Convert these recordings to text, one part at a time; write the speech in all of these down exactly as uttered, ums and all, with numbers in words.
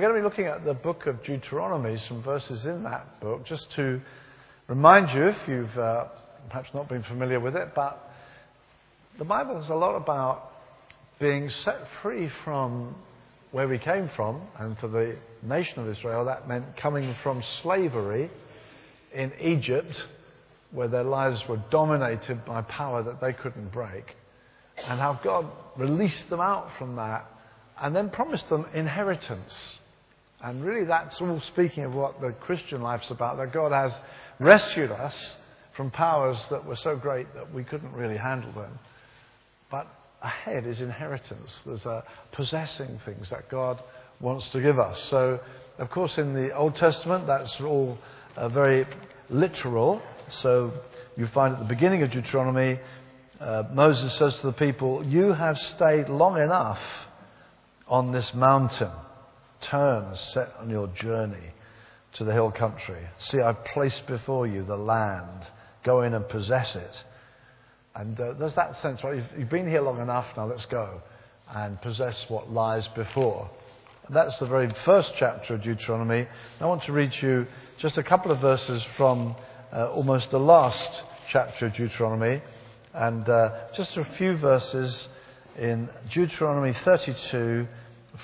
We're going to be looking at the book of Deuteronomy, some verses in that book, just to remind you, if you've uh, perhaps not been familiar with it, but the Bible is a lot about being set free from where we came from, and for the nation of Israel, that meant coming from slavery in Egypt, where their lives were dominated by power that they couldn't break, and how God released them out from that and then promised them inheritance. And really that's all speaking of what the Christian life's about, that God has rescued us from powers that were so great that we couldn't really handle them. But ahead is inheritance. There's a possessing things that God wants to give us. So, of course, in the Old Testament, that's all uh, very literal. So you find at the beginning of Deuteronomy, uh, Moses says to the people, "You have stayed long enough on this mountain. Turn, set on your journey to the hill country. See, I've placed before you the land. Go in and possess it." And uh, there's that sense, right? You've, you've been here long enough, now let's go and possess what lies before. And that's the very first chapter of Deuteronomy. And I want to read you just a couple of verses from uh, almost the last chapter of Deuteronomy, and uh, just a few verses in Deuteronomy thirty-two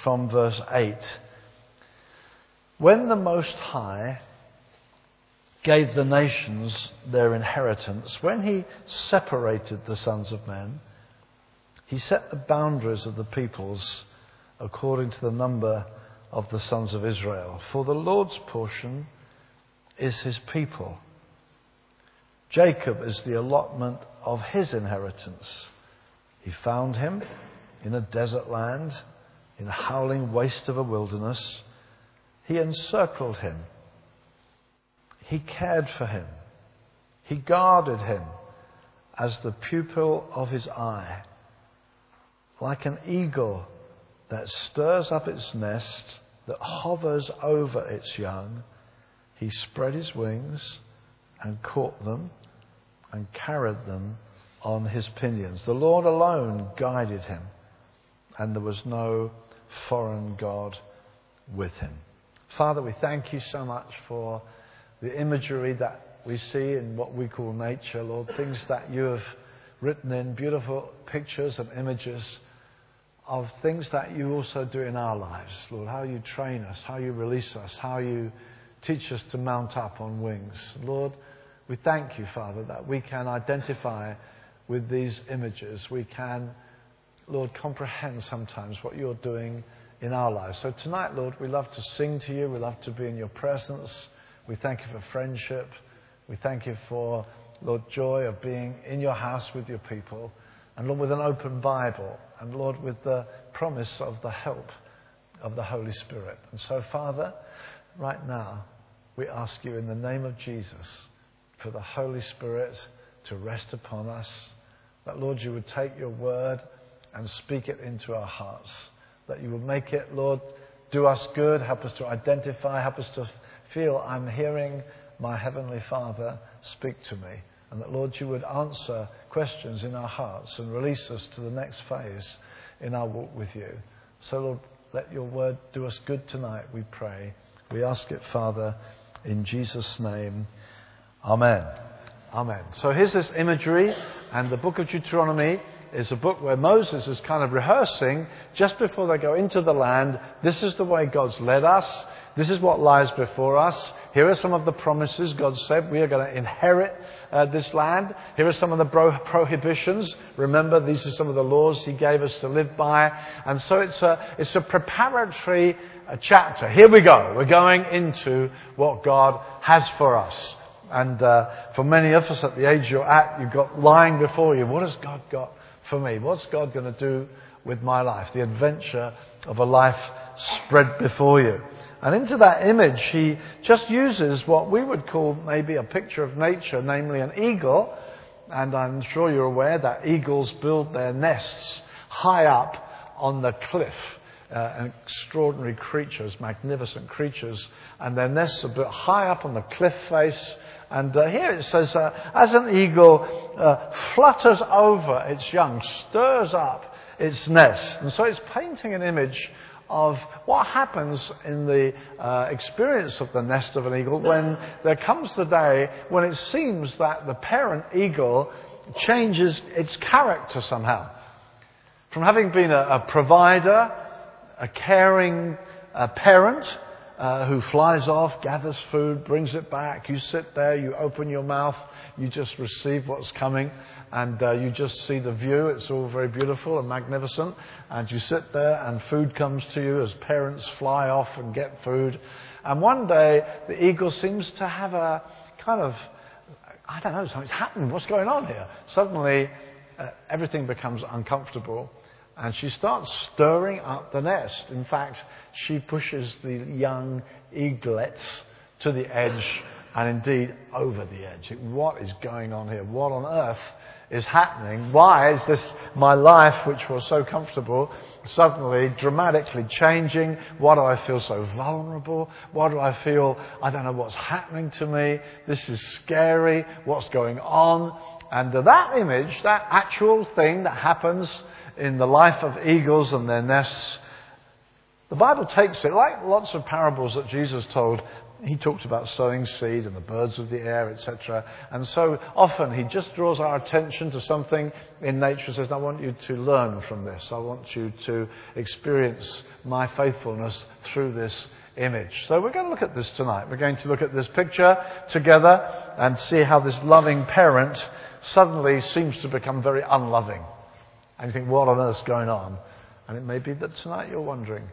from verse eight. When the Most High gave the nations their inheritance, when he separated the sons of men, he set the boundaries of the peoples according to the number of the sons of Israel. For the Lord's portion is his people. Jacob is the allotment of his inheritance. He found him in a desert land, in the howling waste of a wilderness. He encircled him. He cared for him. He guarded him as the pupil of his eye. Like an eagle that stirs up its nest, that hovers over its young, he spread his wings and caught them and carried them on his pinions. The Lord alone guided him, and there was no foreign god with him. Father, we thank you so much for the imagery that we see in what we call nature, Lord, things that you have written in beautiful pictures and images of things that you also do in our lives, Lord, how you train us, how you release us, how you teach us to mount up on wings. Lord, we thank you, Father, that we can identify with these images. We can, Lord, comprehend sometimes what you're doing in our lives. So tonight, Lord, we love to sing to you. We love to be in your presence. We thank you for friendship. We thank you for, Lord, joy of being in your house with your people. And, Lord, with an open Bible. And, Lord, with the promise of the help of the Holy Spirit. And so, Father, right now, we ask you in the name of Jesus for the Holy Spirit to rest upon us, that, Lord, you would take your word and speak it into our hearts, that you would make it, Lord, do us good, help us to identify, help us to feel I'm hearing my Heavenly Father speak to me, and that, Lord, you would answer questions in our hearts and release us to the next phase in our walk with you. So, Lord, let your word do us good tonight, we pray. We ask it, Father, in Jesus' name. Amen. Amen. So here's this imagery, and the book of Deuteronomy is a book where Moses is kind of rehearsing just before they go into the land. This is the way God's led us. This is what lies before us. Here are some of the promises God said. We are going to inherit uh, this land. Here are some of the bro- prohibitions. Remember, these are some of the laws he gave us to live by. And so it's a, it's a preparatory uh, chapter. Here we go. We're going into what God has for us. And uh, for many of us at the age you're at, you've got lying before you. What has God got for me? What's God going to do with my life? The adventure of a life spread before you. And into that image, he just uses what we would call maybe a picture of nature, namely an eagle. And I'm sure you're aware that eagles build their nests high up on the cliff. Uh, extraordinary creatures, magnificent creatures. And their nests are built high up on the cliff face. And uh, here it says, uh, as an eagle uh, flutters over its young, stirs up its nest. And so it's painting an image of what happens in the uh, experience of the nest of an eagle when there comes the day when it seems that the parent eagle changes its character somehow. From having been a, a provider, a caring uh, parent uh, who flies off, gathers food, brings it back, you sit there, you open your mouth, you just receive what's coming, and uh, you just see the view. It's all very beautiful and magnificent, and you sit there and food comes to you as parents fly off and get food. And one day the eagle seems to have a kind of, I don't know, something's happened, what's going on here? Suddenly uh, everything becomes uncomfortable, and she starts stirring up the nest. In fact, she pushes the young eaglets to the edge, and indeed over the edge. What is going on here? What on earth is happening? Why is this, my life, which was so comfortable, suddenly dramatically changing? Why do I feel so vulnerable? Why do I feel, I don't know what's happening to me? This is scary. What's going on? And that image, that actual thing that happens in the life of eagles and their nests, the Bible takes it, like lots of parables that Jesus told. He talked about sowing seed and the birds of the air, et cetera. And so often he just draws our attention to something in nature and says, I want you to learn from this. I want you to experience my faithfulness through this image. So we're going to look at this tonight. We're going to look at this picture together and see how this loving parent suddenly seems to become very unloving. And you think, what on earth's going on? And it may be that tonight you're wondering,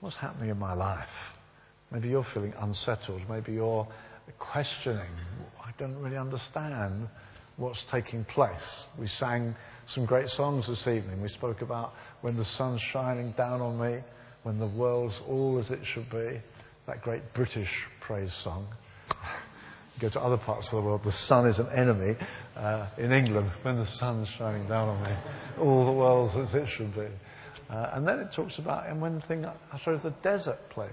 what's happening in my life? Maybe you're feeling unsettled. Maybe you're questioning. I don't really understand what's taking place. We sang some great songs this evening. We spoke about when the sun's shining down on me, when the world's all as it should be, that great British praise song. Go to other parts of the world, the sun is an enemy. Uh, in England, when the sun's shining down on me, all the world's as it should be. Uh, and then it talks about, and when the thing, I chose the desert place,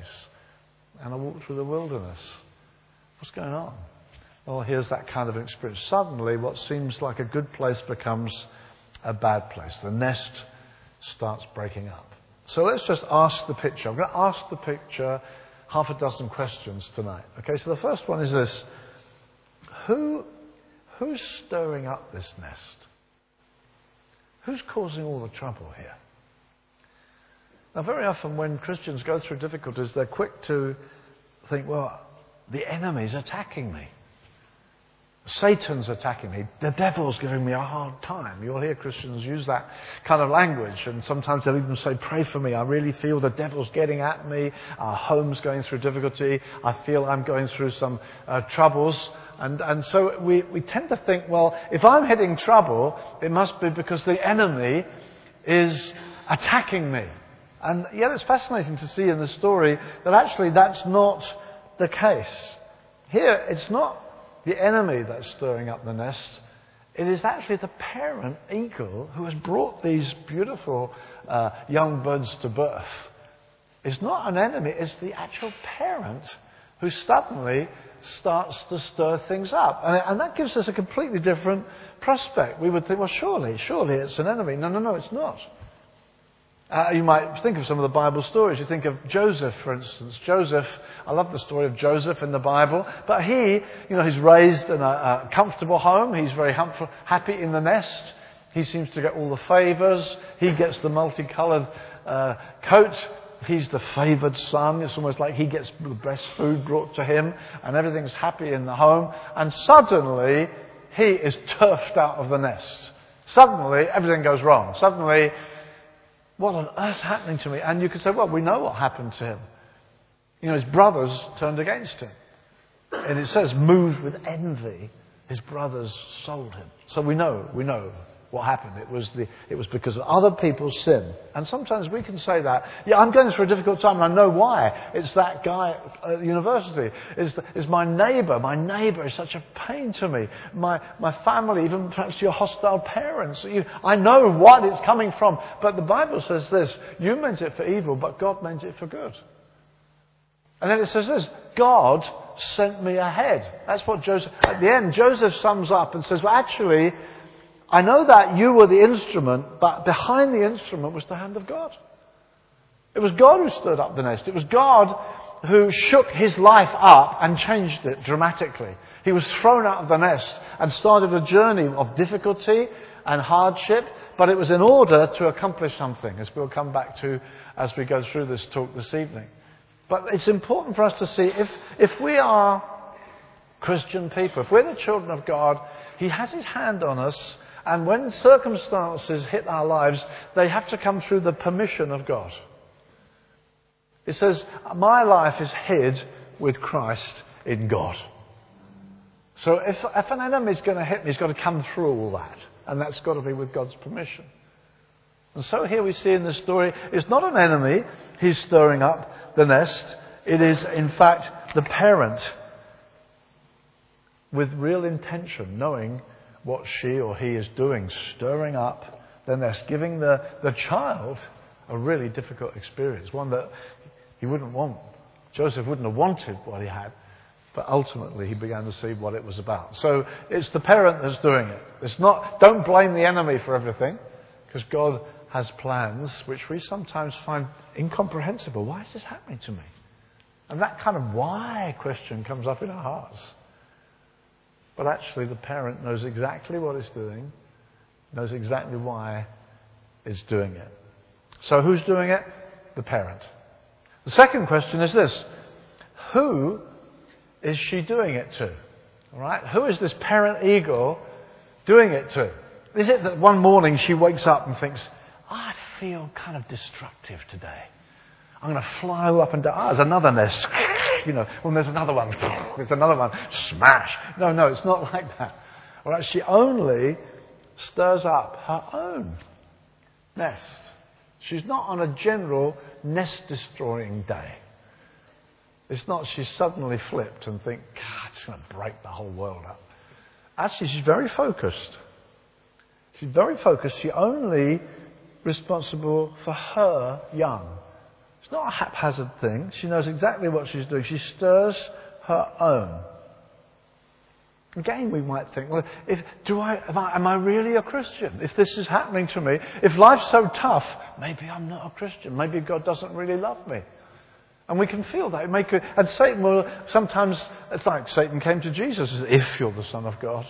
and I walked through the wilderness. What's going on? Well, here's that kind of an experience. Suddenly, what seems like a good place becomes a bad place. The nest starts breaking up. So let's just ask the picture. I'm going to ask the picture half a dozen questions tonight. Okay, so the first one is this. Who, who's stirring up this nest? Who's causing all the trouble here? Now, very often when Christians go through difficulties, they're quick to think, well, the enemy's attacking me. Satan's attacking me. The devil's giving me a hard time. You'll hear Christians use that kind of language, and sometimes they'll even say, pray for me. I really feel the devil's getting at me. Our home's going through difficulty. I feel I'm going through some uh, troubles. And, and so we, we tend to think, well, if I'm hitting trouble, it must be because the enemy is attacking me. And yet it's fascinating to see in the story that actually that's not the case. Here, it's not the enemy that's stirring up the nest. It is actually the parent eagle who has brought these beautiful uh, young birds to birth. It's not an enemy, it's the actual parent who suddenly starts to stir things up. And, and that gives us a completely different prospect. We would think, well, surely, surely it's an enemy. No, no, no, it's not. Uh, you might think of some of the Bible stories. You think of Joseph, for instance. Joseph, I love the story of Joseph in the Bible. But he, you know, he's raised in a, a comfortable home. He's very hum- happy in the nest. He seems to get all the favours. He gets the multicoloured uh, coat. He's the favoured son. It's almost like he gets the best food brought to him. And everything's happy in the home. And suddenly, he is turfed out of the nest. Suddenly, everything goes wrong. Suddenly, what on earth's happening to me? And you could say, well, we know what happened to him. You know, his brothers turned against him. And it says, moved with envy, his brothers sold him. So we know, we know what happened. It was the, it was because of other people's sin. And sometimes we can say that, yeah, I'm going through a difficult time and I know why. It's that guy at university. It's, the, it's my neighbour. My neighbour is such a pain to me. My, my family, even perhaps your hostile parents. You, I know what it's coming from. But the Bible says this, you meant it for evil, but God meant it for good. And then it says this, God sent me ahead. That's what Joseph, at the end, Joseph sums up and says, well, actually, I know that you were the instrument, but behind the instrument was the hand of God. It was God who stirred up the nest. It was God who shook his life up and changed it dramatically. He was thrown out of the nest and started a journey of difficulty and hardship, but it was in order to accomplish something, as we'll come back to as we go through this talk this evening. But it's important for us to see if, if we are Christian people, if we're the children of God, he has his hand on us, and when circumstances hit our lives, they have to come through the permission of God. It says, my life is hid with Christ in God. So if, if an enemy's going to hit me, he's got to come through all that. And that's got to be with God's permission. And so here we see in this story, it's not an enemy he's stirring up the nest. It is, in fact, the parent with real intention, knowing what she or he is doing, stirring up the nest, giving the, the child a really difficult experience, one that he wouldn't want. Joseph wouldn't have wanted what he had. But ultimately, he began to see what it was about. So it's the parent that's doing it. It's not, don't blame the enemy for everything, because God has plans which we sometimes find incomprehensible. Why is this happening to me? And that kind of why question comes up in our hearts. But actually, the parent knows exactly what it's doing, knows exactly why it's doing it. So who's doing it? The parent. The second question is this. Who is she doing it to? All right? Who is this parent eagle doing it to? Is it that one morning she wakes up and thinks, I feel kind of destructive today. I'm going to fly up and down. Ah, there's another nest. You know, well, there's another one. There's another one. Smash. No, no, it's not like that. All right? She only stirs up her own nest. She's not on a general nest-destroying day. It's not she's suddenly flipped and think, God, it's going to break the whole world up. Actually, she's very focused. She's very focused. She's only responsible for her young. It's not a haphazard thing. She knows exactly what she's doing. She stirs her own. Again, we might think, well, if do I am, I am I really a Christian? If this is happening to me, if life's so tough, maybe I'm not a Christian. Maybe God doesn't really love me. And we can feel that. Make a, and Satan will sometimes, it's like Satan came to Jesus and said, if you're the Son of God,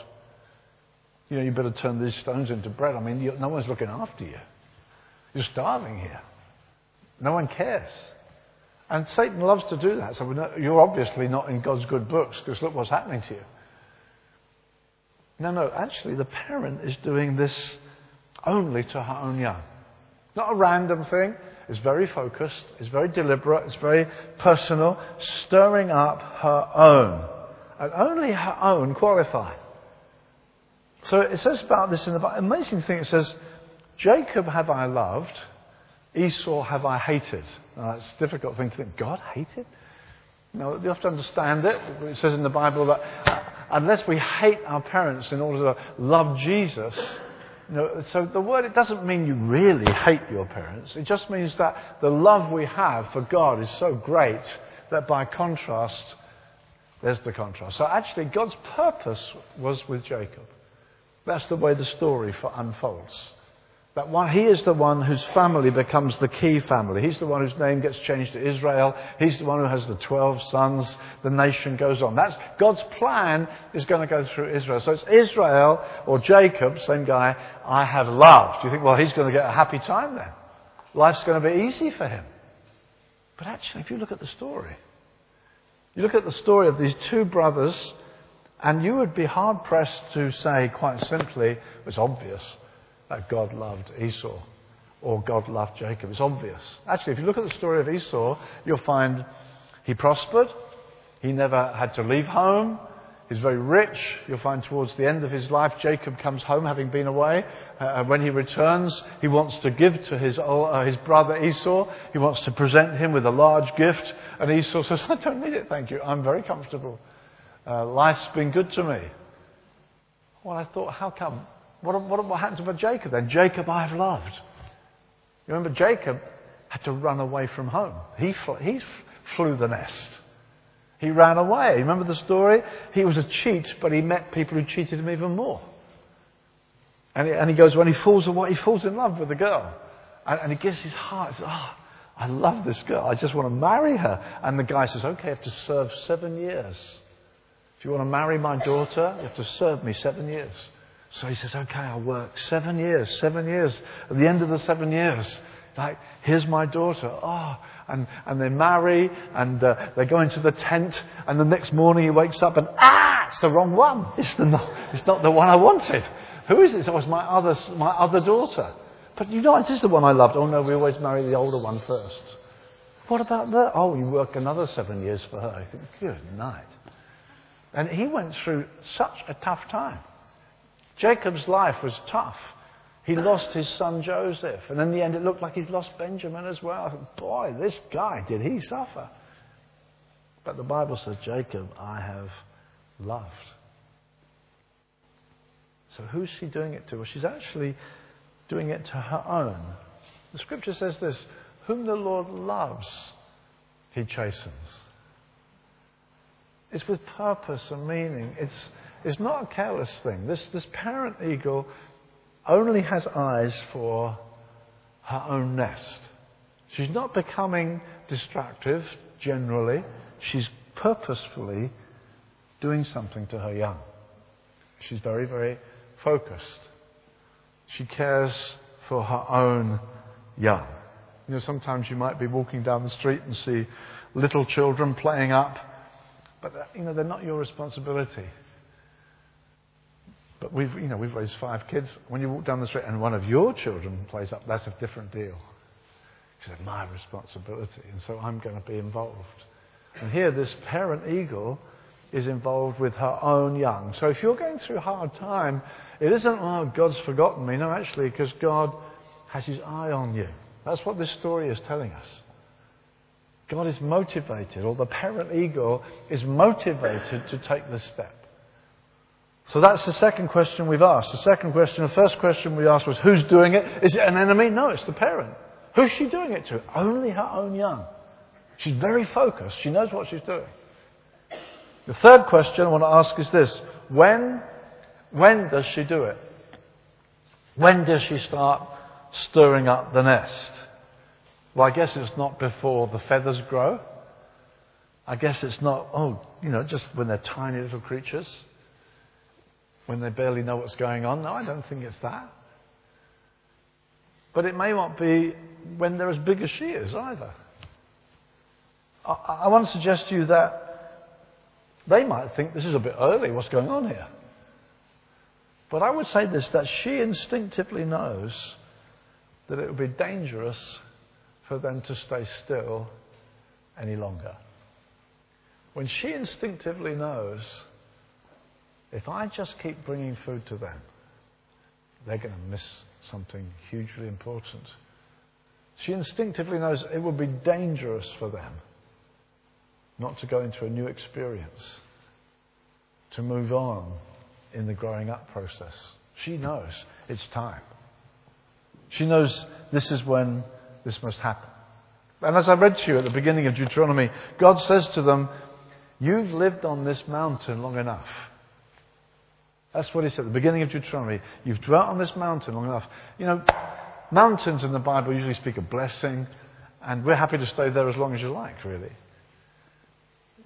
you know, you better turn these stones into bread. I mean, no one's looking after you. You're starving here. No one cares. And Satan loves to do that. So we're not, you're obviously not in God's good books because look what's happening to you. No, no, actually the parent is doing this only to her own young. Not a random thing. It's very focused, it's very deliberate, it's very personal, stirring up her own. And only her own qualify. So it says about this in the Bible, amazing thing, it says, Jacob have I loved, Esau have I hated. Now that's a difficult thing to think, God hated? No, you have to understand it. It says in the Bible that unless we hate our parents in order to love Jesus. No, so the word, it doesn't mean you really hate your parents. It just means that the love we have for God is so great that by contrast, there's the contrast. So actually, God's purpose was with Jacob. That's the way the story for unfolds. That one, he is the one whose family becomes the key family. He's the one whose name gets changed to Israel. He's the one who has the twelve sons. The nation goes on. That's God's plan is going to go through Israel. So it's Israel or Jacob, same guy, I have loved. You think, well, he's going to get a happy time then. Life's going to be easy for him. But actually, if you look at the story, you look at the story of these two brothers, and you would be hard-pressed to say, quite simply, it's obvious, that God loved Esau or God loved Jacob. It's obvious. Actually, if you look at the story of Esau, you'll find he prospered. He never had to leave home. He's very rich. You'll find towards the end of his life, Jacob comes home having been away. Uh, when he returns, he wants to give to his, uh, his brother Esau. He wants to present him with a large gift. And Esau says, I don't need it, thank you. I'm very comfortable. Uh, life's been good to me. Well, I thought, how come? What, what, what happened to Jacob then? Jacob I have loved. You remember Jacob had to run away from home. He, fl- he f- flew the nest. He ran away. You remember the story? He was a cheat, but he met people who cheated him even more. And he, and he goes, when he falls away, he falls in love with the girl. And, and he gives his heart, he says, oh, I love this girl. I just want to marry her. And the guy says, okay, you have to serve seven years. If you want to marry my daughter, you have to serve me seven years. So he says, okay, I'll work seven years, seven years. At the end of the seven years, like, here's my daughter. Oh, and, and they marry, and uh, they go into the tent, and the next morning he wakes up and, ah, it's the wrong one. It's, the not, it's not the one I wanted. Who is it? It was my other, my other daughter. But you know, this is the one I loved. Oh no, we always marry the older one first. What about that? Oh, you work another seven years for her. I think, good night. And he went through such a tough time. Jacob's life was tough. He lost his son Joseph. And in the end, it looked like he's lost Benjamin as well. I thought, boy, this guy, did he suffer. But the Bible says, Jacob, I have loved. So who's she doing it to? Well, she's actually doing it to her own. The scripture says this, whom the Lord loves, he chastens. It's with purpose and meaning. It's it's not a careless thing. This this parent eagle only has eyes for her own nest. She's not becoming destructive generally. She's purposefully doing something to her young. She's very, very focused. She cares for her own young. You know, sometimes you might be walking down the street and see little children playing up, but you know they're not your responsibility. But we've, you know, we've raised five kids. When you walk down the street and one of your children plays up, that's a different deal. Because they're my responsibility, and so I'm going to be involved. And here, this parent eagle is involved with her own young. So if you're going through a hard time, it isn't, oh, God's forgotten me. No, actually, because God has his eye on you. That's what this story is telling us. God is motivated, or the parent eagle is motivated to take this step. So that's the second question we've asked. The second question, the first question we asked was, who's doing it? Is it an enemy? No, it's the parent. Who's she doing it to? Only her own young. She's very focused. She knows what she's doing. The third question I want to ask is this. When, when does she do it? When does she start stirring up the nest? Well, I guess it's not before the feathers grow. I guess it's not, oh, you know, just when they're tiny little creatures, when they barely know what's going on. No, I don't think it's that. But it may not be when they're as big as she is either. I, I want to suggest to you that they might think this is a bit early, what's going on here? But I would say this, that she instinctively knows that it would be dangerous for them to stay still any longer. When she instinctively knows, if I just keep bringing food to them, they're going to miss something hugely important. She instinctively knows it would be dangerous for them not to go into a new experience, to move on in the growing up process. She knows it's time. She knows this is when this must happen. And as I read to you at the beginning of Deuteronomy, God says to them, you've lived on this mountain long enough. That's what he said at the beginning of Deuteronomy. You've dwelt on this mountain long enough. You know, mountains in the Bible usually speak of blessing, and we're happy to stay there as long as you like, really.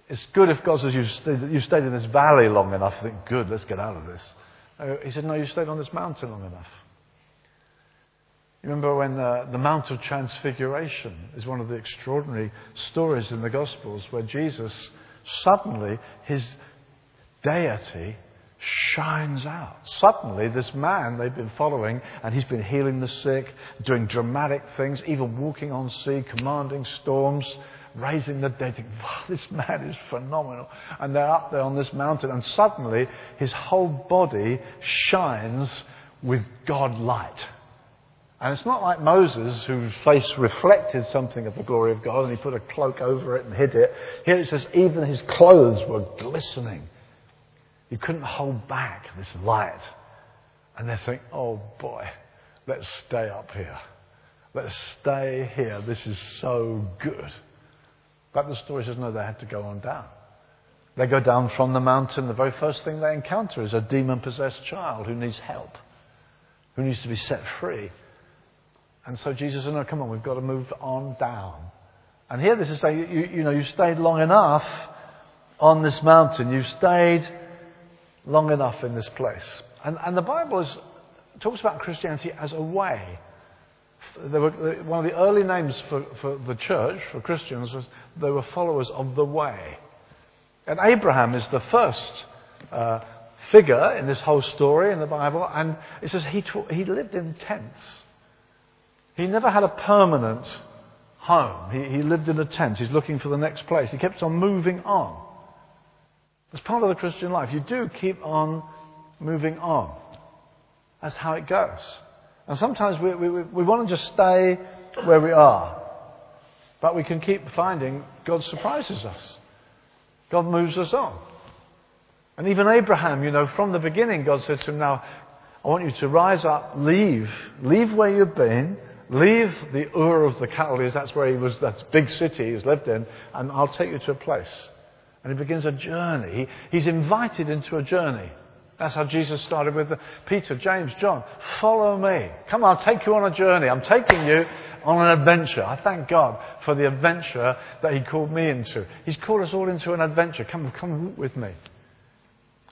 It's good if God says, you've stayed, you've stayed in this valley long enough. I think, good, let's get out of this. Uh, he said, no, you stayed on this mountain long enough. You remember when uh, the Mount of Transfiguration is one of the extraordinary stories in the Gospels where Jesus, suddenly, his deity shines out. Suddenly, this man they've been following, and he's been healing the sick, doing dramatic things, even walking on sea, commanding storms, raising the dead. Wow, this man is phenomenal. And they're up there on this mountain, and suddenly his whole body shines with God light. And it's not like Moses, whose face reflected something of the glory of God, and he put a cloak over it and hid it. Here it says even his clothes were glistening. You couldn't hold back this light. And they think, oh boy, let's stay up here. Let's stay here. This is so good. But the story says, no, they had to go on down. They go down from the mountain. The very first thing they encounter is a demon-possessed child who needs help, who needs to be set free. And so Jesus said, no, come on, we've got to move on down. And here this is saying, you, you know, you stayed long enough on this mountain. You stayed long enough in this place. And, and the Bible is, talks about Christianity as a way. There were, one of the early names for, for the church, for Christians, was they were followers of the way. And Abraham is the first uh, figure in this whole story in the Bible. And it says he, tw- he lived in tents. He never had a permanent home. He, he lived in a tent. He's looking for the next place. He kept on moving on. It's part of the Christian life. You do keep on moving on. That's how it goes. And sometimes we, we, we want to just stay where we are. But we can keep finding God surprises us. God moves us on. And even Abraham, you know, from the beginning, God said to him, now, I want you to rise up, leave. Leave where you've been. Leave the Ur of the Chaldees. That's where he was, that's big city he's lived in. And I'll take you to a place. And he begins a journey. He, he's invited into a journey. That's how Jesus started with the, Peter, James, John. Follow me. Come on, I'll take you on a journey. I'm taking you on an adventure. I thank God for the adventure that he called me into. He's called us all into an adventure. Come, come with me.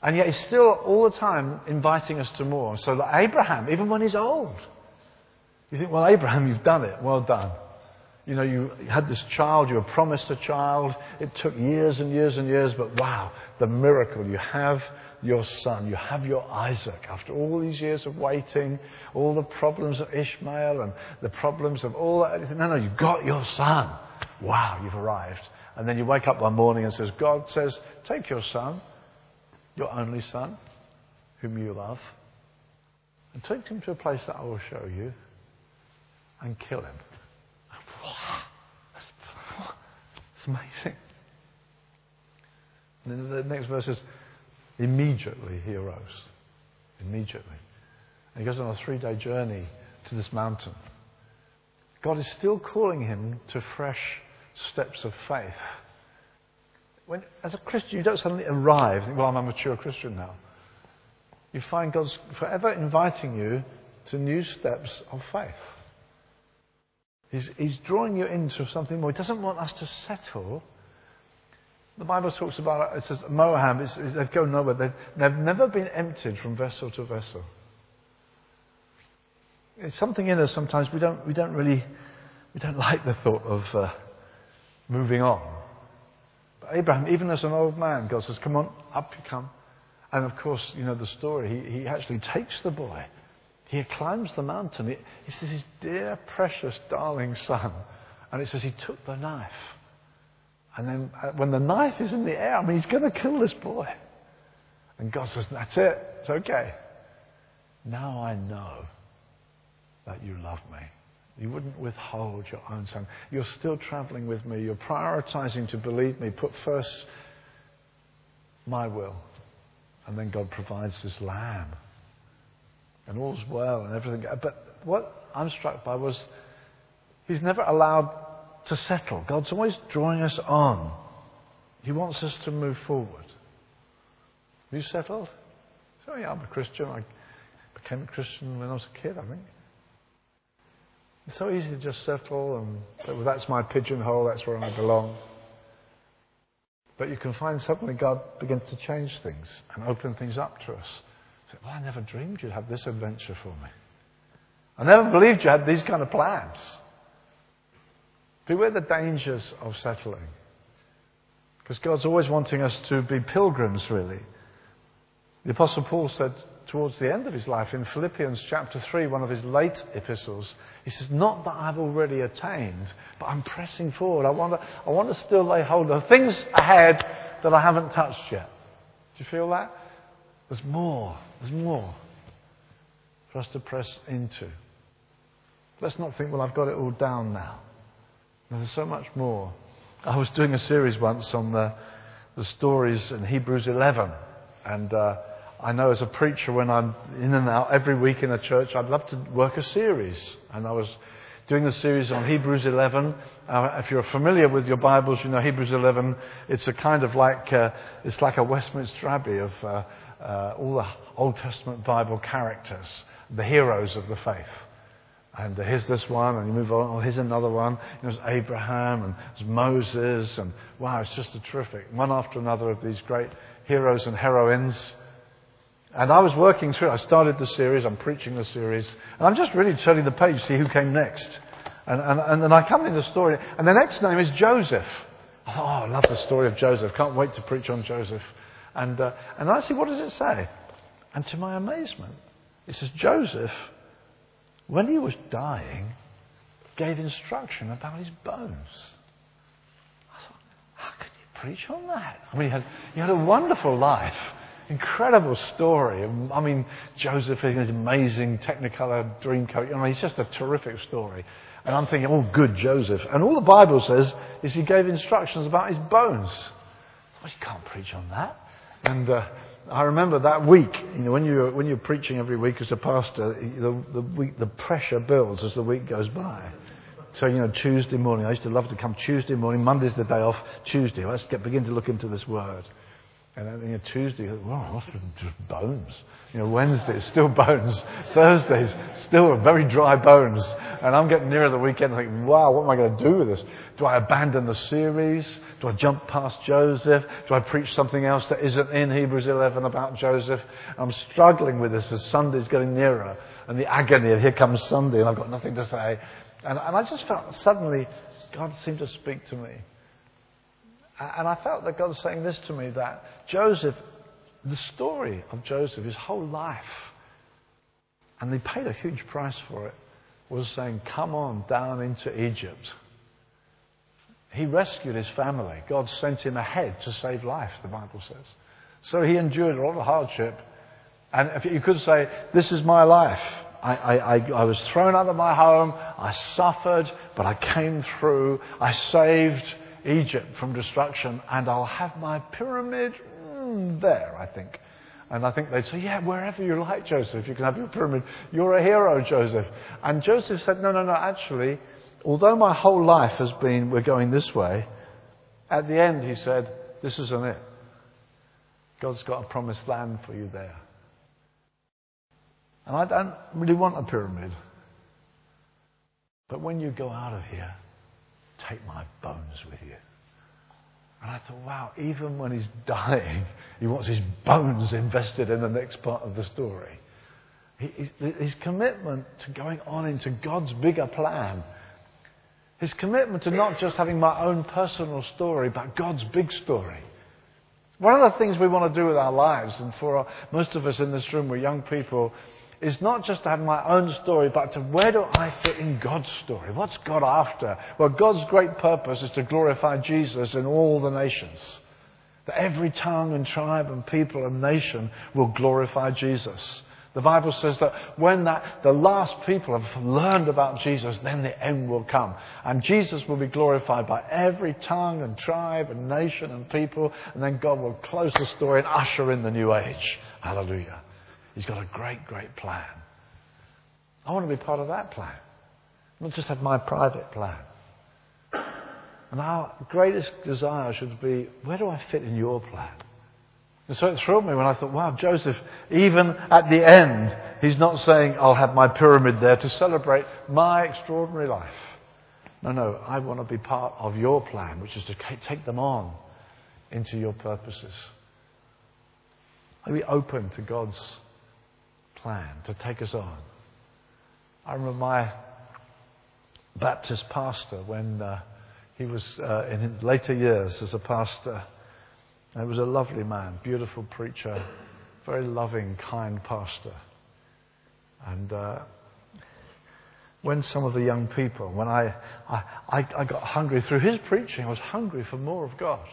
And yet he's still all the time inviting us to more. So that Abraham, even when he's old, you think, well, Abraham, you've done it. Well done. You know, you had this child, you were promised a child. It took years and years and years, but wow, the miracle. You have your son, you have your Isaac. After all these years of waiting, all the problems of Ishmael and the problems of all that. No, no, you've got your son. Wow, you've arrived. And then you wake up one morning and says, God says, take your son, your only son, whom you love, and take him to a place that I will show you and kill him. Wow, that's amazing. And then the next verse is, immediately he arose. Immediately. And he goes on a three-day journey to this mountain. God is still calling him to fresh steps of faith. When, as a Christian, you don't suddenly arrive and think, well, I'm a mature Christian now. You find God's forever inviting you to new steps of faith. He's, he's drawing you into something more. He doesn't want us to settle. The Bible talks about, it says, Moab, it's, it's, they've gone nowhere. They've, they've never been emptied from vessel to vessel. It's something in us sometimes we don't, we don't really, we don't like the thought of uh, moving on. But Abraham, even as an old man, God says, come on, up you come. And of course, you know the story, he, he actually takes the boy. He climbs the mountain. He, he says, his dear, precious, darling son. And it says he took the knife. And then when the knife is in the air, I mean, he's going to kill this boy. And God says, that's it. It's okay. Now I know that you love me. You wouldn't withhold your own son. You're still traveling with me. You're prioritizing to believe me. Put first my will. And then God provides this lamb. And all's well and everything. But what I'm struck by was he's never allowed to settle. God's always drawing us on. He wants us to move forward. Have you settled? So yeah, I'm a Christian. I became a Christian when I was a kid, I think. It's so easy to just settle and say, well, that's my pigeonhole, that's where I belong. But you can find suddenly God begins to change things and open things up to us. You say, well, I never dreamed you'd have this adventure for me. I never believed you had these kind of plans. Beware the dangers of settling. Because God's always wanting us to be pilgrims, really. The Apostle Paul said towards the end of his life, in Philippians chapter three, one of his late epistles, he says, not that I've already attained, but I'm pressing forward. I want to, I want to still lay hold of things ahead that I haven't touched yet. Do you feel that? There's more. There's more for us to press into. Let's not think, well, I've got it all down now. There's so much more. I was doing a series once on the, the stories in Hebrews eleven. And uh, I know as a preacher, when I'm in and out every week in a church, I'd love to work a series. And I was doing the series on Hebrews eleven. Uh, if you're familiar with your Bibles, you know Hebrews eleven. It's a kind of like, uh, it's like a Westminster Abbey of uh, uh, all the Old Testament Bible characters, the heroes of the faith. and here's this one, and you move on, oh, here's another one. You know, there's Abraham, and there's Moses, and wow, it's just a terrific, one after another of these great heroes and heroines. And I was working through, I started the series, I'm preaching the series, and I'm just really turning the page to see who came next. And and, and then I come into the story, and the next name is Joseph. I thought, oh, I love the story of Joseph, can't wait to preach on Joseph. And, uh, and I see, what does it say? And to my amazement, it says, Joseph, when he was dying, gave instruction about his bones. I thought, how could you preach on that? I mean, he had, he had a wonderful life. Incredible story. I mean, Joseph in his amazing Technicolor dream coat. I mean, it's just a terrific story. And I'm thinking, oh, good Joseph. And all the Bible says is he gave instructions about his bones. Well, you can't preach on that. And uh, I remember that week, you know, when you're, when you're preaching every week as a pastor, the, the, week, the pressure builds as the week goes by. So, you know, Tuesday morning, I used to love to come Tuesday morning. Monday's the day off. Tuesday, let's get, begin to look into this word. And then, you know, Tuesday, well, what's just bones? You know, Wednesday, still bones. Thursdays, still very dry bones. And I'm getting nearer the weekend, I think, wow, what am I going to do with this? Do I abandon the series? Do I jump past Joseph? Do I preach something else that isn't in Hebrews eleven about Joseph? I'm struggling with this as Sunday's getting nearer. And the agony of here comes Sunday, and I've got nothing to say. And, and I just felt suddenly God seemed to speak to me. And I felt that God was saying this to me, that Joseph, the story of Joseph, his whole life, and they paid a huge price for it, was saying, come on down into Egypt. He rescued his family. God sent him ahead to save life, the Bible says. So he endured a lot of hardship. And if you could say, this is my life. I, I, I was thrown out of my home. I suffered, but I came through. I saved Egypt from destruction, and I'll have my pyramid mm, there, I think. And I think they'd say, yeah, wherever you like, Joseph, you can have your pyramid. You're a hero, Joseph. And Joseph said, no, no, no, actually, although my whole life has been, we're going this way, at the end, he said, this isn't it. God's got a promised land for you there. And I don't really want a pyramid. But when you go out of here, take my bones with you. And I thought, wow, even when he's dying, he wants his bones invested in the next part of the story. He, his commitment to going on into God's bigger plan, his commitment to not just having my own personal story, but God's big story. One of the things we want to do with our lives, and for our, most of us in this room, we're young people, is not just to have my own story, but to where do I fit in God's story? What's God after? Well, God's great purpose is to glorify Jesus in all the nations. That every tongue and tribe and people and nation will glorify Jesus. The Bible says that when that, the last people have learned about Jesus, then the end will come. And Jesus will be glorified by every tongue and tribe and nation and people. And then God will close the story and usher in the new age. Hallelujah. He's got a great, great plan. I want to be part of that plan. Not just have my private plan. And our greatest desire should be, where do I fit in your plan? And so it thrilled me when I thought, wow, Joseph, even at the end, he's not saying, I'll have my pyramid there to celebrate my extraordinary life. No, no, I want to be part of your plan, which is to take them on into your purposes. I'll be open to God's plan to take us on. I remember my Baptist pastor when uh, he was uh, in his later years as a pastor. He was a lovely man, beautiful preacher, very loving, kind pastor. And uh, when some of the young people, when I, I, I, I got hungry through his preaching, I was hungry for more of God.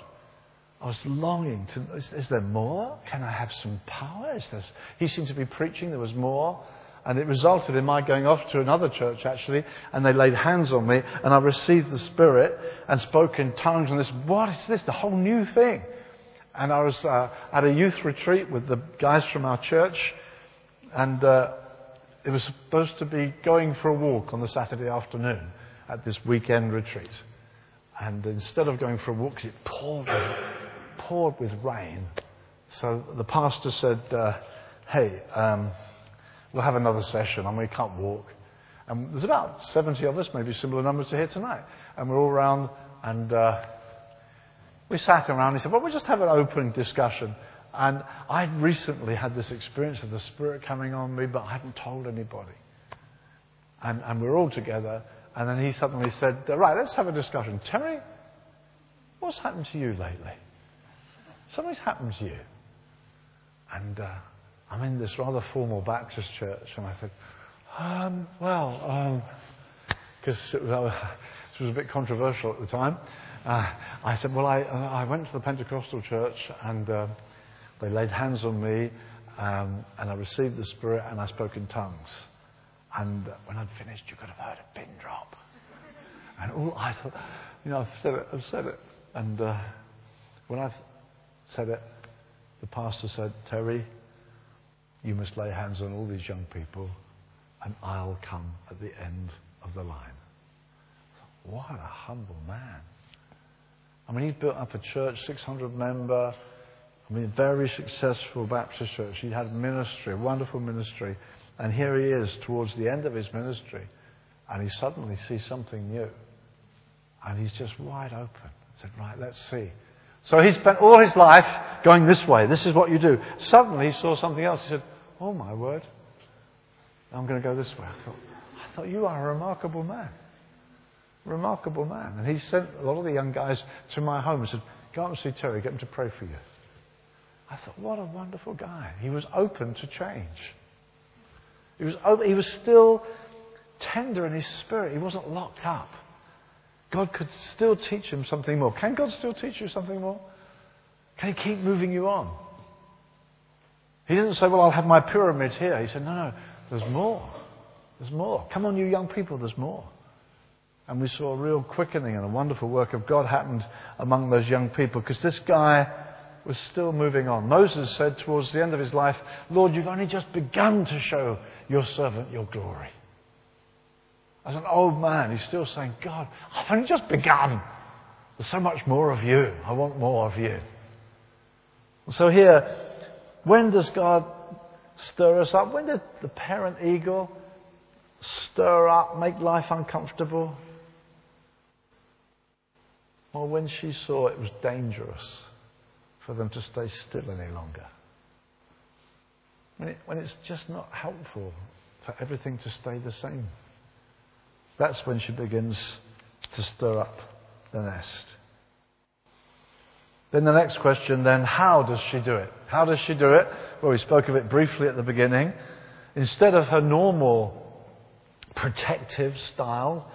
I was longing to, is, is there more? Can I have some power? Is this, he seemed to be preaching, there was more. And it resulted in my going off to another church, actually, and they laid hands on me, and I received the Spirit and spoke in tongues, and this, what is this? The whole new thing. And I was uh, at a youth retreat with the guys from our church, and uh, it was supposed to be going for a walk on the Saturday afternoon at this weekend retreat. And instead of going for a walk, because it poured with, poured with rain, so the pastor said, uh, hey, um, we'll have another session. I mean, we can't walk. And there's about seventy of us, maybe similar numbers to here tonight. And we're all around, and uh, we sat around and he said, well, we'll just have an open discussion. And I'd recently had this experience of the Spirit coming on me, but I hadn't told anybody. And, and we're all together. And then he suddenly said, right, let's have a discussion. Terry, what's happened to you lately? Something's happened to you. And uh, I'm in this rather formal Baptist church. And I said, um, well, because um, it, uh, it was a bit controversial at the time. Uh, I said, well, I, uh, I went to the Pentecostal church and... Uh, They laid hands on me, um, and I received the Spirit, and I spoke in tongues. And when I'd finished, you could have heard a pin drop. And all I thought, you know, I've said it, I've said it. And uh, when I said it, the pastor said, Terry, you must lay hands on all these young people, and I'll come at the end of the line. What a humble man. I mean, he's built up a church, six hundred member, I mean, very successful Baptist church. He had ministry, wonderful ministry. And here he is towards the end of his ministry. And he suddenly sees something new. And he's just wide open. He said, right, let's see. So he spent all his life going this way. This is what you do. Suddenly he saw something else. He said, oh, my word, I'm going to go this way. I thought, I thought you are a remarkable man. Remarkable man. And he sent a lot of the young guys to my home and said, go up and see Terry, get him to pray for you. I thought, what a wonderful guy. He was open to change. He was open, he was still tender in his spirit. He wasn't locked up. God could still teach him something more. Can God still teach you something more? Can he keep moving you on? He didn't say, well, I'll have my pyramid here. He said, no, no, there's more. There's more. Come on, you young people, there's more. And we saw a real quickening and a wonderful work of God happened among those young people because this guy was still moving on. Moses said towards the end of his life, Lord, you've only just begun to show your servant your glory. As an old man, he's still saying, God, I've only just begun. There's so much more of you. I want more of you. And so here, when does God stir us up? When did the parent eagle stir up, make life uncomfortable? Well, when she saw it was dangerous for them to stay still any longer. When, it, when it's just not helpful for everything to stay the same. That's when she begins to stir up the nest. Then the next question then, how does she do it? How does she do it? Well, we spoke of it briefly at the beginning. Instead of her normal protective style,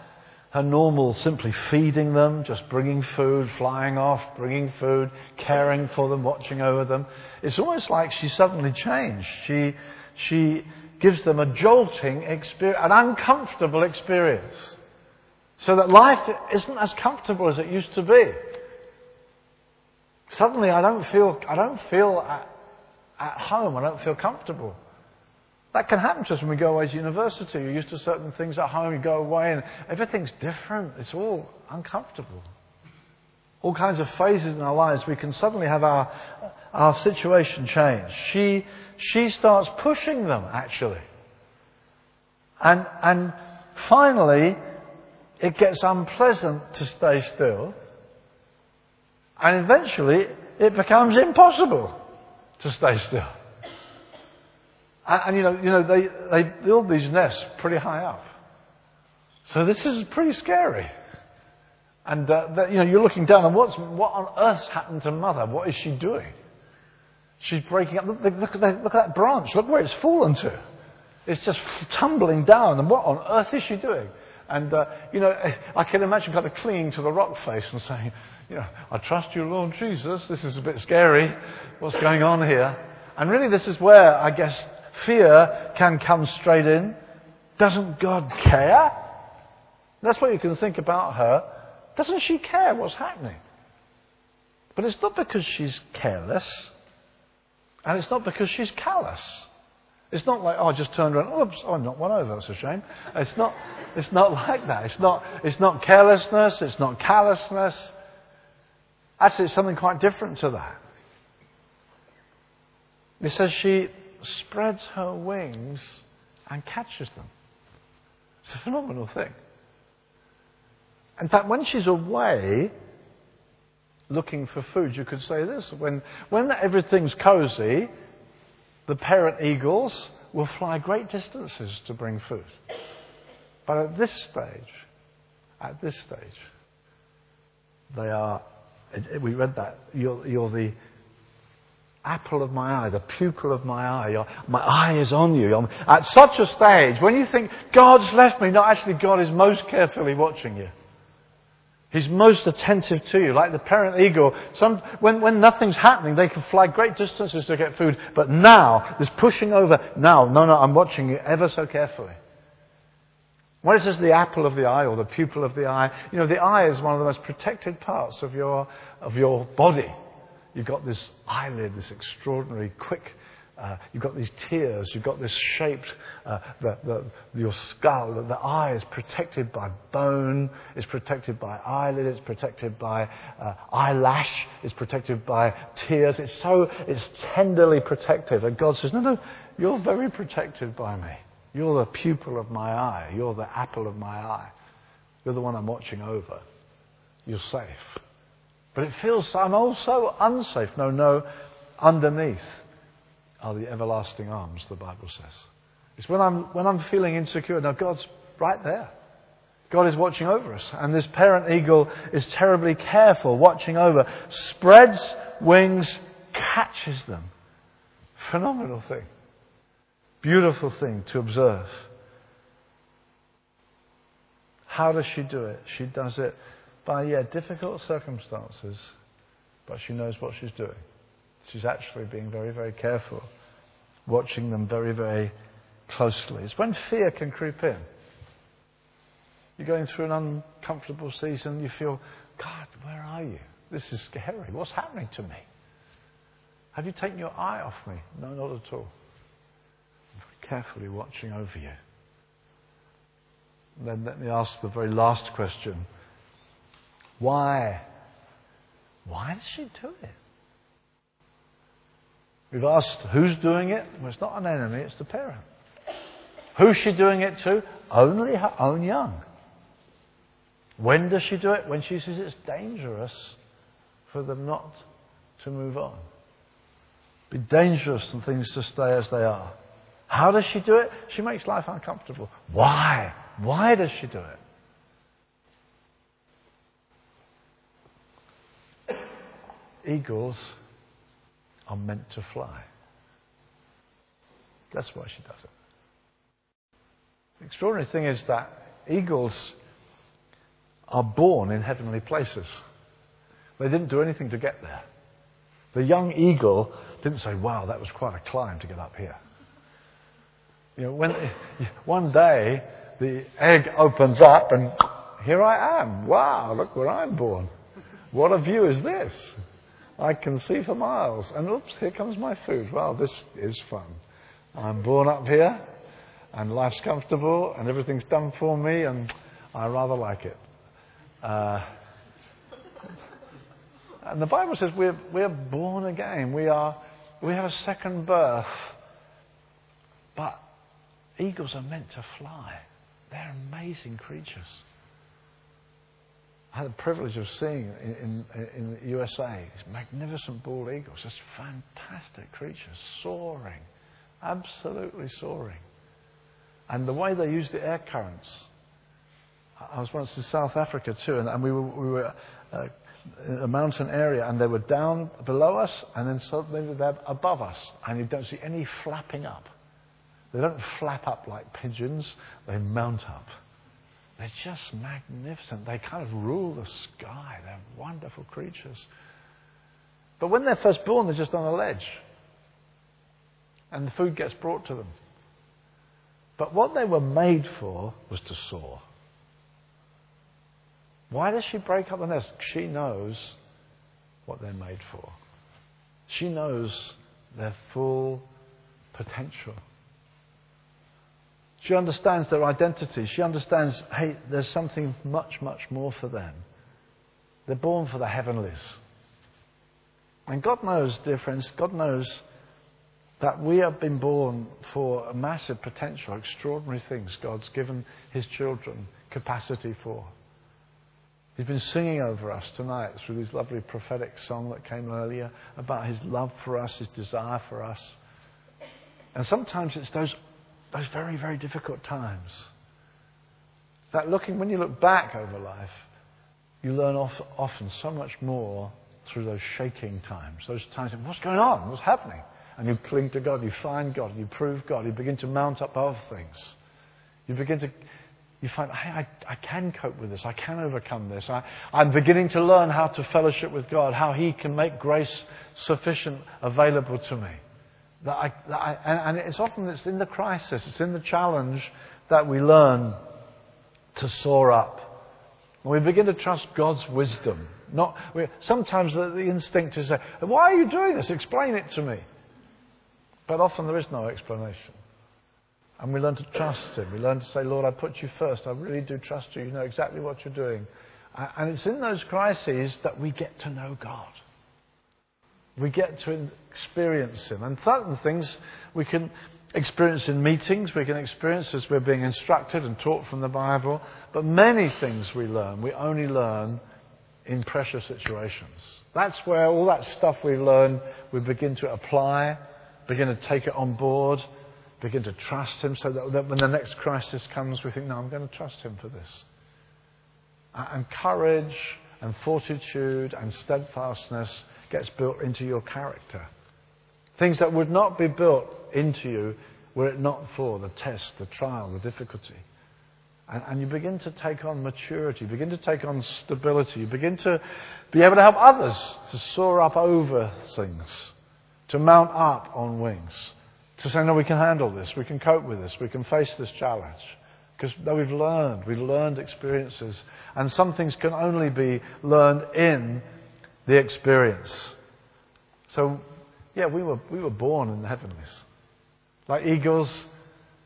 her normal simply feeding them, just bringing food, flying off, bringing food, caring for them, watching over them. It's almost like she suddenly changed. She she gives them a jolting experience, an uncomfortable experience. So that life isn't as comfortable as it used to be. Suddenly I don't feel, I don't feel at, at home, I don't feel comfortable. That can happen to us when we go away to university. You're used to certain things at home, you go away and everything's different. It's all uncomfortable. All kinds of phases in our lives, we can suddenly have our our situation change. She she starts pushing them, actually. And and finally, it gets unpleasant to stay still. And eventually, it becomes impossible to stay still. And, and you know, you know, they, they build these nests pretty high up, so this is pretty scary. And uh, the, you know, you're looking down, and what's what on earth's happened to Mother? What is she doing? She's breaking up. Look, look, look at that branch. Look where it's fallen to. It's just tumbling down. And what on earth is she doing? And uh, you know, I can imagine kind of clinging to the rock face and saying, you know, I trust you, Lord Jesus. This is a bit scary. What's going on here? And really, this is where I guess fear can come straight in. Doesn't God care? That's what you can think about her. Doesn't she care what's happening? But it's not because she's careless. And it's not because she's callous. It's not like, oh, I just turned around, oops, oh, I knocked one over, that's a shame. It's not, it's not like that. It's not, it's not carelessness, it's not callousness. Actually, it's something quite different to that. It says she spreads her wings and catches them. It's a phenomenal thing. In fact, when she's away looking for food, you could say this. When, when everything's cozy, the parent eagles will fly great distances to bring food. But at this stage, at this stage, they are, we read that, you're, you're the apple of my eye, the pupil of my eye. You're, my eye is on you. You're, at such a stage, when you think, God's left me, no, actually God is most carefully watching you. He's most attentive to you, like the parent eagle. Some, when, when nothing's happening, they can fly great distances to get food. But now, this pushing over, now, no, no, I'm watching you ever so carefully. What is this, the apple of the eye or the pupil of the eye? You know, the eye is one of the most protected parts of your, of your body. You've got this eyelid, this extraordinary quick, uh, you've got these tears, you've got this shaped, uh, the, the, your skull. The, the eye is protected by bone, it's protected by eyelid, it's protected by uh, eyelash, it's protected by tears. It's so, it's tenderly protected. And God says, no, no, you're very protected by me. You're the pupil of my eye. You're the apple of my eye. You're the one I'm watching over. You're safe. But it feels I'm also unsafe. No, no, underneath are the everlasting arms, the Bible says. It's when I'm, when I'm feeling insecure. Now, God's right there. God is watching over us. And this parent eagle is terribly careful, watching over, spreads wings, catches them. Phenomenal thing. Beautiful thing to observe. How does she do it? She does it by, yeah, difficult circumstances, but she knows what she's doing. She's actually being very, very careful, watching them very, very closely. It's when fear can creep in. You're going through an uncomfortable season, you feel, God, where are you? This is scary. What's happening to me? Have you taken your eye off me? No, not at all. Carefully watching over you. And then let me ask the very last question. Why? Why does she do it? We've asked who's doing it. Well, it's not an enemy, it's the parent. Who's she doing it to? Only her own young. When does she do it? When she says it's dangerous for them not to move on. It'd be dangerous for things to stay as they are. How does she do it? She makes life uncomfortable. Why? Why does she do it? Eagles are meant to fly. That's why she does it. The extraordinary thing is that eagles are born in heavenly places. They didn't do anything to get there. The young eagle didn't say, wow, that was quite a climb to get up here. You know, when one day the egg opens up and here I am. Wow, look where I'm born. What a view is this? I can see for miles. And oops, here comes my food. Wow, this is fun. I'm born up here and life's comfortable and everything's done for me and I rather like it. Uh, and the Bible says we're, we're born again. We are, we have a second birth. But eagles are meant to fly. They're amazing creatures. I had the privilege of seeing in, in, in the U S A these magnificent bald eagles, just fantastic creatures, soaring, absolutely soaring. And the way they use the air currents. I was once in South Africa too, and, and we were, we were uh, in a mountain area, and they were down below us, and then suddenly they're above us, and you don't see any flapping up. They don't flap up like pigeons, they mount up. They're just magnificent. They kind of rule the sky. They're wonderful creatures. But when they're first born, they're just on a ledge. And the food gets brought to them. But what they were made for was to soar. Why does she break up the nest? She knows what they're made for. She knows their full potential. She understands their identity. She understands, hey, there's something much, much more for them. They're born for the heavenlies. And God knows, dear friends, God knows that we have been born for a massive potential, extraordinary things God's given his children capacity for. He's been singing over us tonight through this lovely prophetic song that came earlier about his love for us, his desire for us. And sometimes it's those those very, very difficult times. That looking, when you look back over life, you learn often so much more through those shaking times, those times of what's going on, what's happening? And you cling to God, you find God, you prove God, you begin to mount up other things. You begin to, you find, hey, I, I can cope with this, I can overcome this. I, I'm beginning to learn how to fellowship with God, how he can make grace sufficient available to me. That I, that I, and, and it's often it's in the crisis, it's in the challenge that we learn to soar up. And we begin to trust God's wisdom. Not we, sometimes the, the instinct is, why are you doing this? Explain it to me. But often there is no explanation. And we learn to trust him. We learn to say, Lord, I put you first. I really do trust you. You know exactly what you're doing. And it's in those crises that we get to know God. We get to experience him. And certain things we can experience in meetings, we can experience as we're being instructed and taught from the Bible. But many things we learn, we only learn in pressure situations. That's where all that stuff we learn, we begin to apply, begin to take it on board, begin to trust him, so that when the next crisis comes, we think, no, I'm going to trust him for this. And courage and fortitude and steadfastness gets built into your character. Things that would not be built into you were it not for the test, the trial, the difficulty. And, and you begin to take on maturity, begin to take on stability, you begin to be able to help others to soar up over things, to mount up on wings, to say, no, we can handle this, we can cope with this, we can face this challenge. Because no, we've learned, we've learned experiences, and some things can only be learned in the experience. So, yeah, we were we were born in the heavenlies. Like eagles,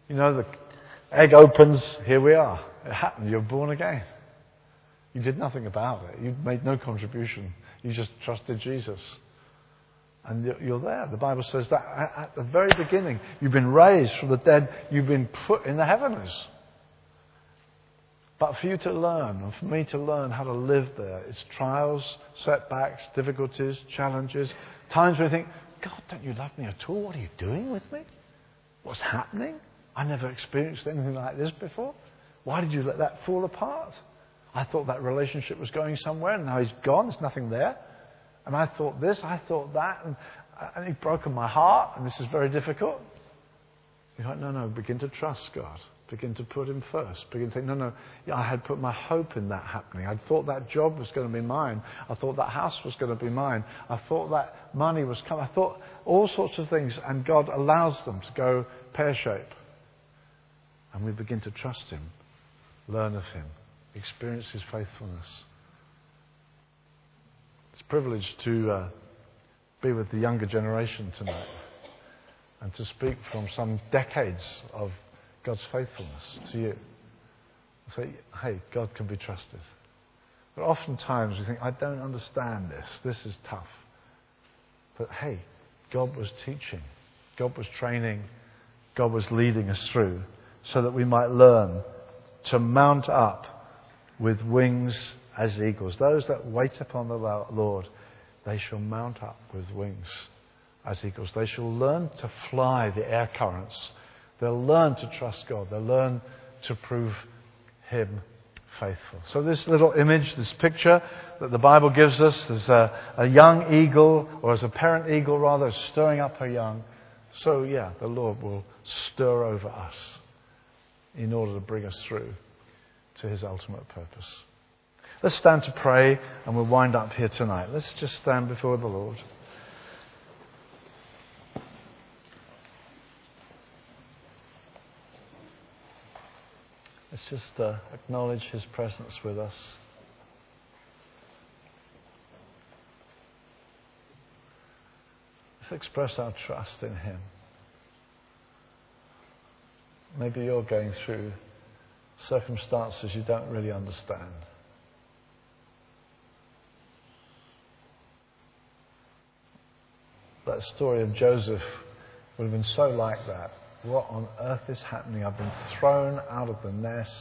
you know, the egg opens, here we are. It happened, you're born again. You did nothing about it. You made no contribution. You just trusted Jesus. And you're there. The Bible says that at the very beginning, you've been raised from the dead. You've been put in the heavens. But for you to learn, and for me to learn how to live there, it's trials, setbacks, difficulties, challenges, times where you think, God, don't you love me at all? What are you doing with me? What's happening? I never experienced anything like this before. Why did you let that fall apart? I thought that relationship was going somewhere, and now he's gone. There's nothing there. And I thought this, I thought that, and, and he's broken my heart, and this is very difficult. You're like, no, no, begin to trust God. Begin to put him first. Begin to think, no, no, I had put my hope in that happening. I thought that job was going to be mine. I thought that house was going to be mine. I thought that money was coming. I thought all sorts of things, and God allows them to go pear-shaped. And we begin to trust him, learn of him, experience his faithfulness. It's a privilege to uh, be with the younger generation tonight and to speak from some decades of God's faithfulness to you. Say, hey, God can be trusted. But oftentimes we think, I don't understand this. This is tough. But hey, God was teaching. God was training. God was leading us through so that we might learn to mount up with wings as eagles. Those that wait upon the Lord, they shall mount up with wings as eagles. They shall learn to fly the air currents. They'll learn to trust God. They'll learn to prove him faithful. So this little image, this picture that the Bible gives us, there's a, a young eagle, or as a parent eagle rather, stirring up her young. So yeah, the Lord will stir over us in order to bring us through to his ultimate purpose. Let's stand to pray, and we'll wind up here tonight. Let's just stand before the Lord. Let's just uh, acknowledge his presence with us. Let's express our trust in him. Maybe you're going through circumstances you don't really understand. That story of Joseph would have been so like that. What on earth is happening? I've been thrown out of the nest.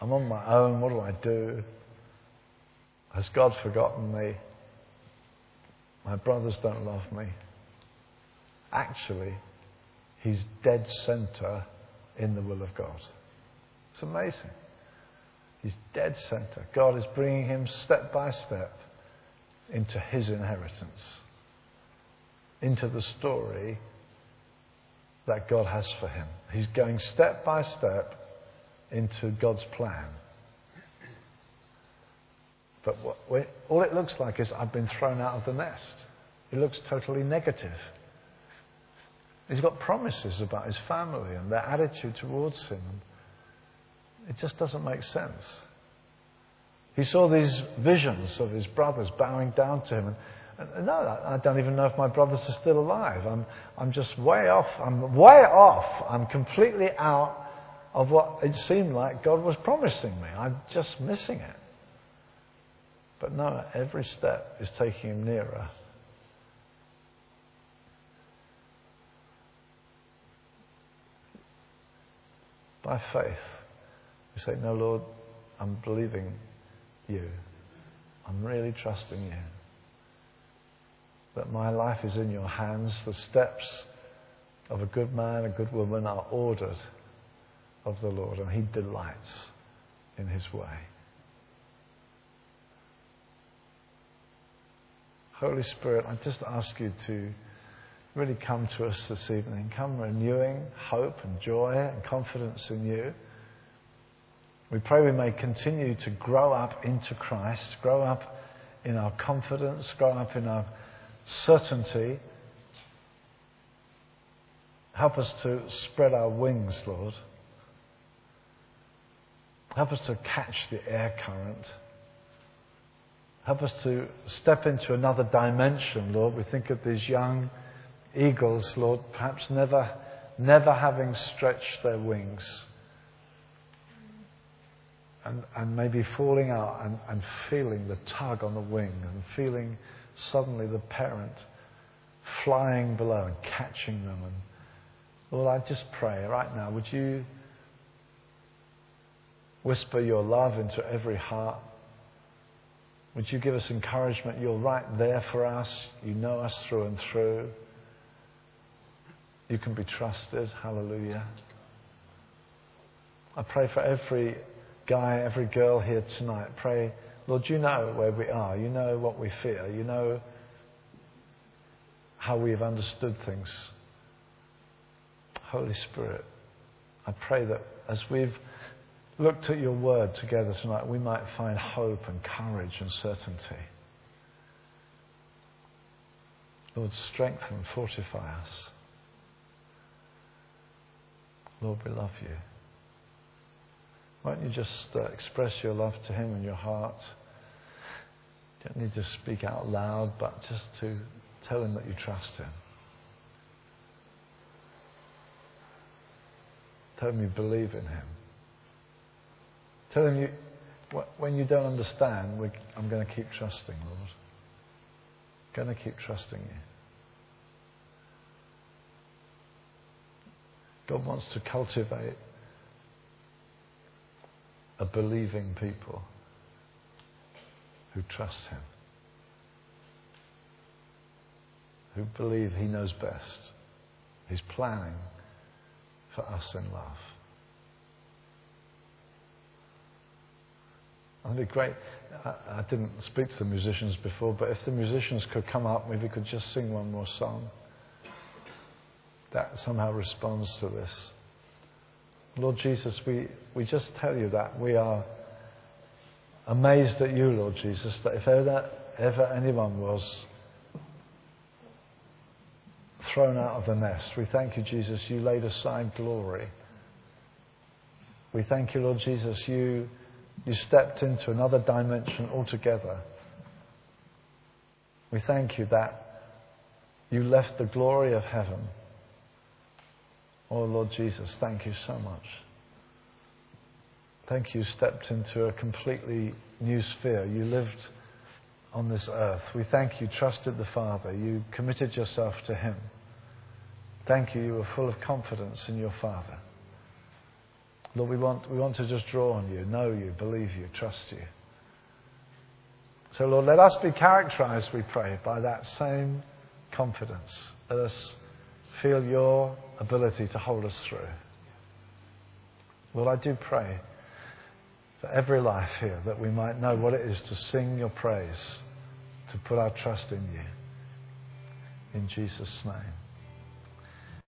I'm on my own. What do I do? Has God forgotten me? My brothers don't love me. Actually, he's dead centre in the will of God. It's amazing. He's dead centre. God is bringing him step by step into his inheritance, into the story that God has for him. He's going step by step into God's plan. But what we, all it looks like is I've been thrown out of the nest. It looks totally negative. He's got promises about his family and their attitude towards him. It just doesn't make sense. He saw these visions of his brothers bowing down to him. And, and no, I don't even know if my brothers are still alive. I'm, I'm just way off. I'm way off. I'm completely out of what it seemed like God was promising me. I'm just missing it. But no, every step is taking him nearer. By faith, we say, no, Lord, I'm believing you. I'm really trusting you. That my life is in your hands. The steps of a good man, a good woman are ordered of the Lord, and he delights in his way. Holy Spirit, I just ask you to really come to us this evening. Come renewing hope and joy and confidence in you. We pray we may continue to grow up into Christ, grow up in our confidence, grow up in our certainty. Help us to spread our wings, Lord. Help us to catch the air current. Help us to step into another dimension, Lord. We think of these young eagles, Lord, perhaps never, never having stretched their wings and, and maybe falling out and, and feeling the tug on the wing and feeling suddenly the parent flying below and catching them. And Lord, I just pray right now, would you whisper your love into every heart? Would you give us encouragement? You're right there for us. You know us through and through. You can be trusted. Hallelujah. I pray for every guy, every girl here tonight. Pray, Lord, you know where we are. You know what we fear. You know how we have understood things. Holy Spirit, I pray that as we've looked at your word together tonight, we might find hope and courage and certainty. Lord, strengthen and fortify us. Lord, we love you. Won't you just uh, express your love to him in your heart? You don't need to speak out loud, but just to tell him that you trust him. Tell him you believe in him. Tell him, you, when you don't understand, we, I'm going to keep trusting, Lord. I'm going to keep trusting you. God wants to cultivate a believing people who trust him, who believe he knows best. He's planning for us in love. It'd be great. I, I didn't speak to the musicians before, but if the musicians could come up, maybe we could just sing one more song that somehow responds to this. Lord Jesus, we, we just tell you that we are amazed at you, Lord Jesus, that if ever, ever anyone was thrown out of the nest, we thank you, Jesus, you laid aside glory. We thank you, Lord Jesus, you You stepped into another dimension altogether. We thank you that you left the glory of heaven. Oh, Lord Jesus, thank you so much. Thank you, you stepped into a completely new sphere. You lived on this earth. We thank you, trusted the Father. You committed yourself to him. Thank you, you were full of confidence in your Father. Lord, we want, we want to just draw on you, know you, believe you, trust you. So, Lord, let us be characterized, we pray, by that same confidence. Let us feel your ability to hold us through. Lord, I do pray for every life here that we might know what it is to sing your praise, to put our trust in you. In Jesus' name.